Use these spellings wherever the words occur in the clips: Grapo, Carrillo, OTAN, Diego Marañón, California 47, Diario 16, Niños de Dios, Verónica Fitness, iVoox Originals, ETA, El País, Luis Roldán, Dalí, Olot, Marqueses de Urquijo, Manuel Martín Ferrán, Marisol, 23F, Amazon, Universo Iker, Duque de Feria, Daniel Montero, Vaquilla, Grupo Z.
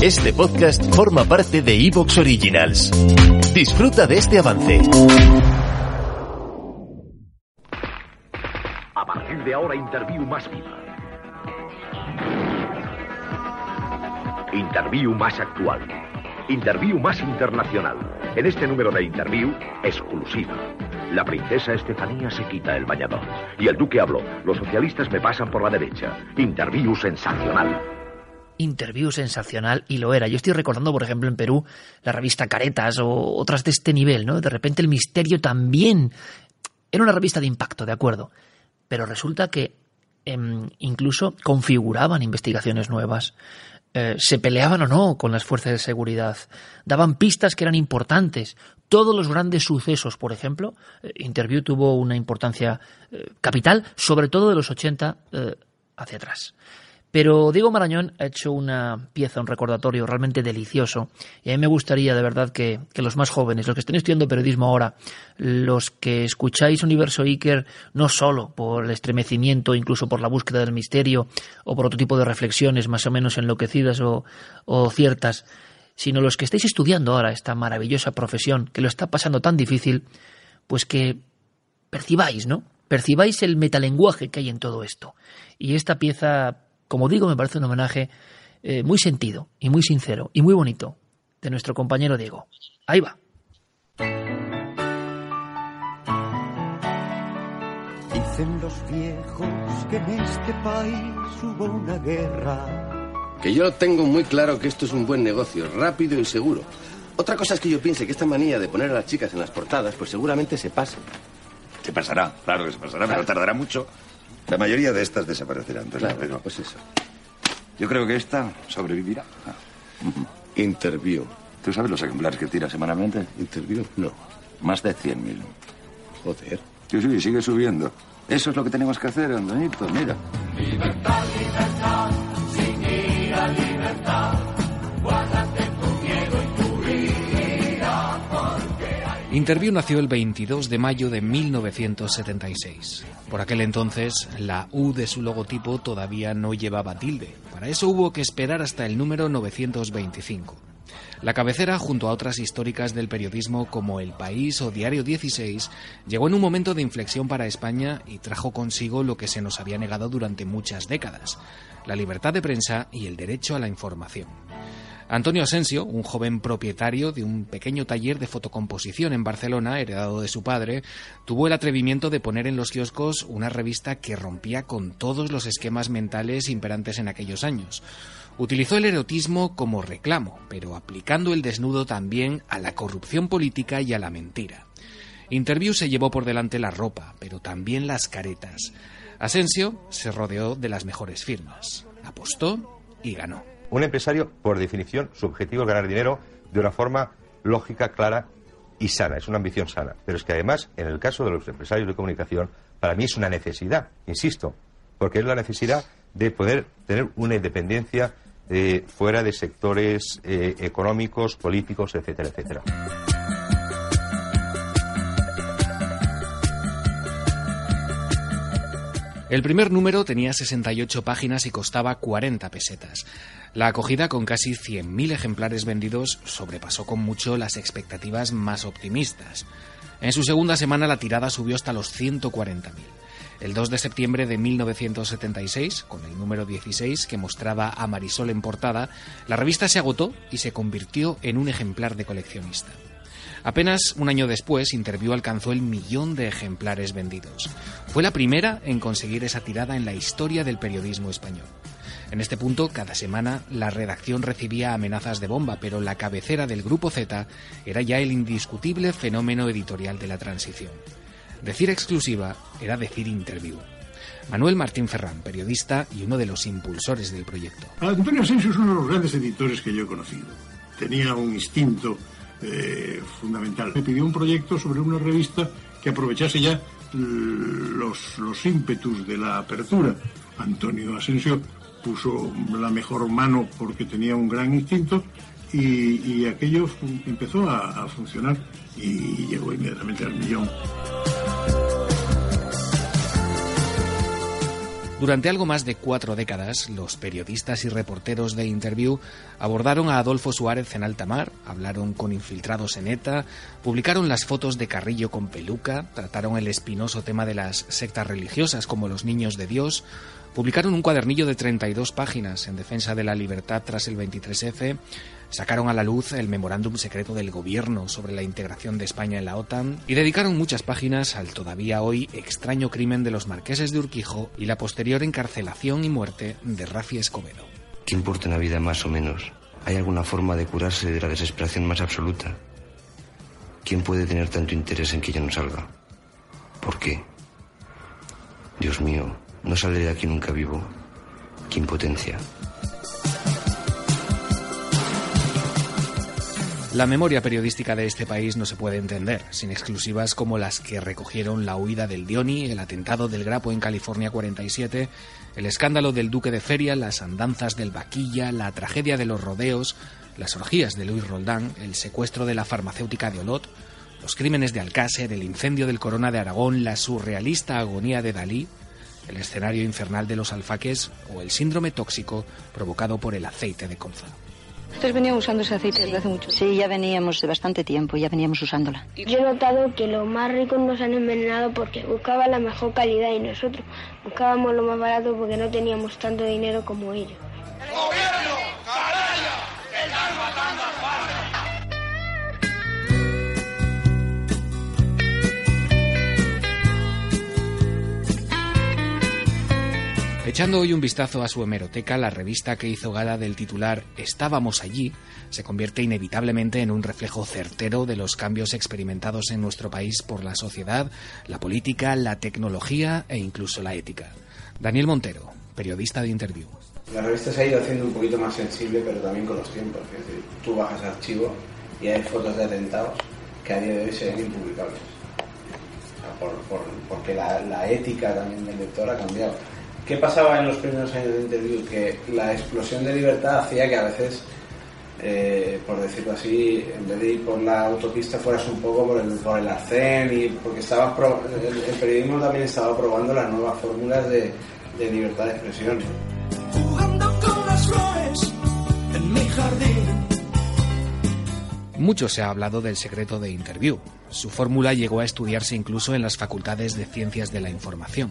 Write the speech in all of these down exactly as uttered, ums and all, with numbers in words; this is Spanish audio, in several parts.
Este podcast forma parte de iVoox Originals. Disfruta de este avance. A partir de ahora, Interviú más viva. Interviú más actual. Interviú más internacional. En este número de Interviú, exclusiva. La princesa Estefanía se quita el bañador. Y el duque habló. Los socialistas me pasan por la derecha. Interviú sensacional. Interviú sensacional, y lo era. Yo estoy recordando, por ejemplo, en Perú, la revista Caretas o otras de este nivel, ¿no? De repente el misterio también era una revista de impacto, de acuerdo. Pero resulta que eh, incluso configuraban investigaciones nuevas. Eh, se peleaban o no con las fuerzas de seguridad, daban pistas que eran importantes. Todos los grandes sucesos, por ejemplo, eh, Interviú tuvo una importancia eh, capital, sobre todo de los ochenta eh, hacia atrás. Pero Diego Marañón ha hecho una pieza, un recordatorio realmente delicioso, y a mí me gustaría de verdad que, que los más jóvenes, los que estén estudiando periodismo ahora, los que escucháis Universo Iker no solo por el estremecimiento, incluso por la búsqueda del misterio o por otro tipo de reflexiones más o menos enloquecidas o, o ciertas, sino los que estáis estudiando ahora esta maravillosa profesión que lo está pasando tan difícil, pues que percibáis, ¿no? Percibáis el metalenguaje que hay en todo esto. Y esta pieza, como digo, me parece un homenaje eh, muy sentido y muy sincero y muy bonito de nuestro compañero Diego. Ahí va. Dicen los viejos que en este país hubo una guerra. Que yo tengo muy claro que esto es un buen negocio, rápido y seguro. Otra cosa es que yo piense que esta manía de poner a las chicas en las portadas, pues seguramente se pase. Se pasará, claro que se pasará, claro. Pero tardará mucho. La mayoría de estas desaparecerán, ¿verdad? Claro, pero pues eso. Yo creo que esta sobrevivirá. Ah. Interviú. ¿Tú sabes los ejemplares que tira semanalmente? Interviú, no. Más de cien mil. Joder. Sí, sí, sigue subiendo. Eso es lo que tenemos que hacer, Antonito, mira. Libertad, libertad, sin ira, libertad. Guárdate tu miedo y tu ira, porque hay... Interviú nació el veintidós de mayo de mil novecientos setenta y seis. Por aquel entonces, la U de su logotipo todavía no llevaba tilde. Para eso hubo que esperar hasta el número novecientos veinticinco. La cabecera, junto a otras históricas del periodismo como El País o Diario dieciséis, llegó en un momento de inflexión para España y trajo consigo lo que se nos había negado durante muchas décadas: la libertad de prensa y el derecho a la información. Antonio Asensio, un joven propietario de un pequeño taller de fotocomposición en Barcelona, heredado de su padre, tuvo el atrevimiento de poner en los kioscos una revista que rompía con todos los esquemas mentales imperantes en aquellos años. Utilizó el erotismo como reclamo, pero aplicando el desnudo también a la corrupción política y a la mentira. Interviú se llevó por delante la ropa, pero también las caretas. Asensio se rodeó de las mejores firmas, apostó y ganó. Un empresario, por definición, su objetivo es ganar dinero de una forma lógica, clara y sana. Es una ambición sana. Pero es que además, en el caso de los empresarios de comunicación, para mí es una necesidad, insisto, porque es la necesidad de poder tener una independencia eh, fuera de sectores eh, económicos, políticos, etcétera, etcétera. El primer número tenía sesenta y ocho páginas y costaba cuarenta pesetas. La acogida, con casi cien mil ejemplares vendidos, sobrepasó con mucho las expectativas más optimistas. En su segunda semana la tirada subió hasta los ciento cuarenta mil. El dos de septiembre de mil novecientos setenta y seis, con el número dieciséis que mostraba a Marisol en portada, la revista se agotó y se convirtió en un ejemplar de coleccionista. Apenas un año después, Interviú alcanzó el millón de ejemplares vendidos. Fue la primera en conseguir esa tirada en la historia del periodismo español. En este punto, cada semana, la redacción recibía amenazas de bomba, pero la cabecera del Grupo Z era ya el indiscutible fenómeno editorial de la transición. Decir exclusiva era decir Interviú. Manuel Martín Ferrán, periodista y uno de los impulsores del proyecto. Antonio Asensio es uno de los grandes editores que yo he conocido. Tenía un instinto Eh, fundamental. Me pidió un proyecto sobre una revista que aprovechase ya los, los ímpetus de la apertura. Antonio Asensio puso la mejor mano porque tenía un gran instinto y, y aquello empezó a, a funcionar y llegó inmediatamente al millón. Durante algo más de cuatro décadas, los periodistas y reporteros de Interviú abordaron a Adolfo Suárez en alta mar, hablaron con infiltrados en ETA, publicaron las fotos de Carrillo con peluca, trataron el espinoso tema de las sectas religiosas como los Niños de Dios, publicaron un cuadernillo de treinta y dos páginas en defensa de la libertad tras el veintitrés efe, sacaron a la luz el memorándum secreto del gobierno sobre la integración de España en la OTAN y dedicaron muchas páginas al todavía hoy extraño crimen de los marqueses de Urquijo y la posterior encarcelación y muerte de Rafi Escobedo. ¿Qué importa la vida más o menos? ¿Hay alguna forma de curarse de la desesperación más absoluta? ¿Quién puede tener tanto interés en que ella no salga? ¿Por qué? Dios mío, no saldré de aquí nunca vivo. ¡Qué impotencia! La memoria periodística de este país no se puede entender sin exclusivas como las que recogieron la huida del Dioni, el atentado del Grapo en California cuarenta y siete, el escándalo del Duque de Feria, las andanzas del Vaquilla, la tragedia de los rodeos, las orgías de Luis Roldán, el secuestro de la farmacéutica de Olot, los crímenes de Alcácer, el incendio del Corona de Aragón, la surrealista agonía de Dalí, el escenario infernal de los Alfaques o el síndrome tóxico provocado por el aceite de colza. ¿Ustedes venían usando ese aceite desde hace mucho? Sí, ya veníamos de bastante tiempo, ya veníamos usándola. Yo he notado que los más ricos nos han envenenado porque buscaban la mejor calidad y nosotros buscábamos lo más barato porque no teníamos tanto dinero como ellos. ¡El gobierno, canalla, que están matando a Echando hoy un vistazo a su hemeroteca, la revista que hizo gala del titular «Estábamos allí» se convierte inevitablemente en un reflejo certero de los cambios experimentados en nuestro país por la sociedad, la política, la tecnología e incluso la ética. Daniel Montero, periodista de Interviú. La revista se ha ido haciendo un poquito más sensible, pero también con los tiempos. Es decir, tú bajas al archivo y hay fotos de atentados que a día de hoy se ven impublicables. O sea, por, por, porque la, la ética también del lector ha cambiado. ¿Qué pasaba en los primeros años de Interviú? Que la explosión de libertad hacía que a veces, eh, por decirlo así, en vez de ir por la autopista fueras un poco por el, por el arcén, y porque estabas pro, el, el periodismo también estaba probando las nuevas fórmulas de, de libertad de expresión. Jugando con las flores en mi jardín. Mucho se ha hablado del secreto de Interviú. Su fórmula llegó a estudiarse incluso en las facultades de Ciencias de la Información.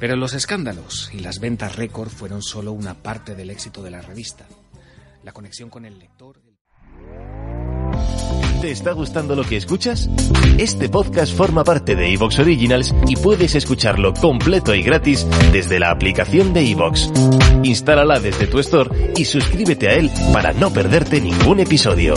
Pero los escándalos y las ventas récord fueron solo una parte del éxito de la revista. La conexión con el lector... ¿Te está gustando lo que escuchas? Este podcast forma parte de iVoox Originals y puedes escucharlo completo y gratis desde la aplicación de iVoox. Instálala desde tu store y suscríbete a él para no perderte ningún episodio.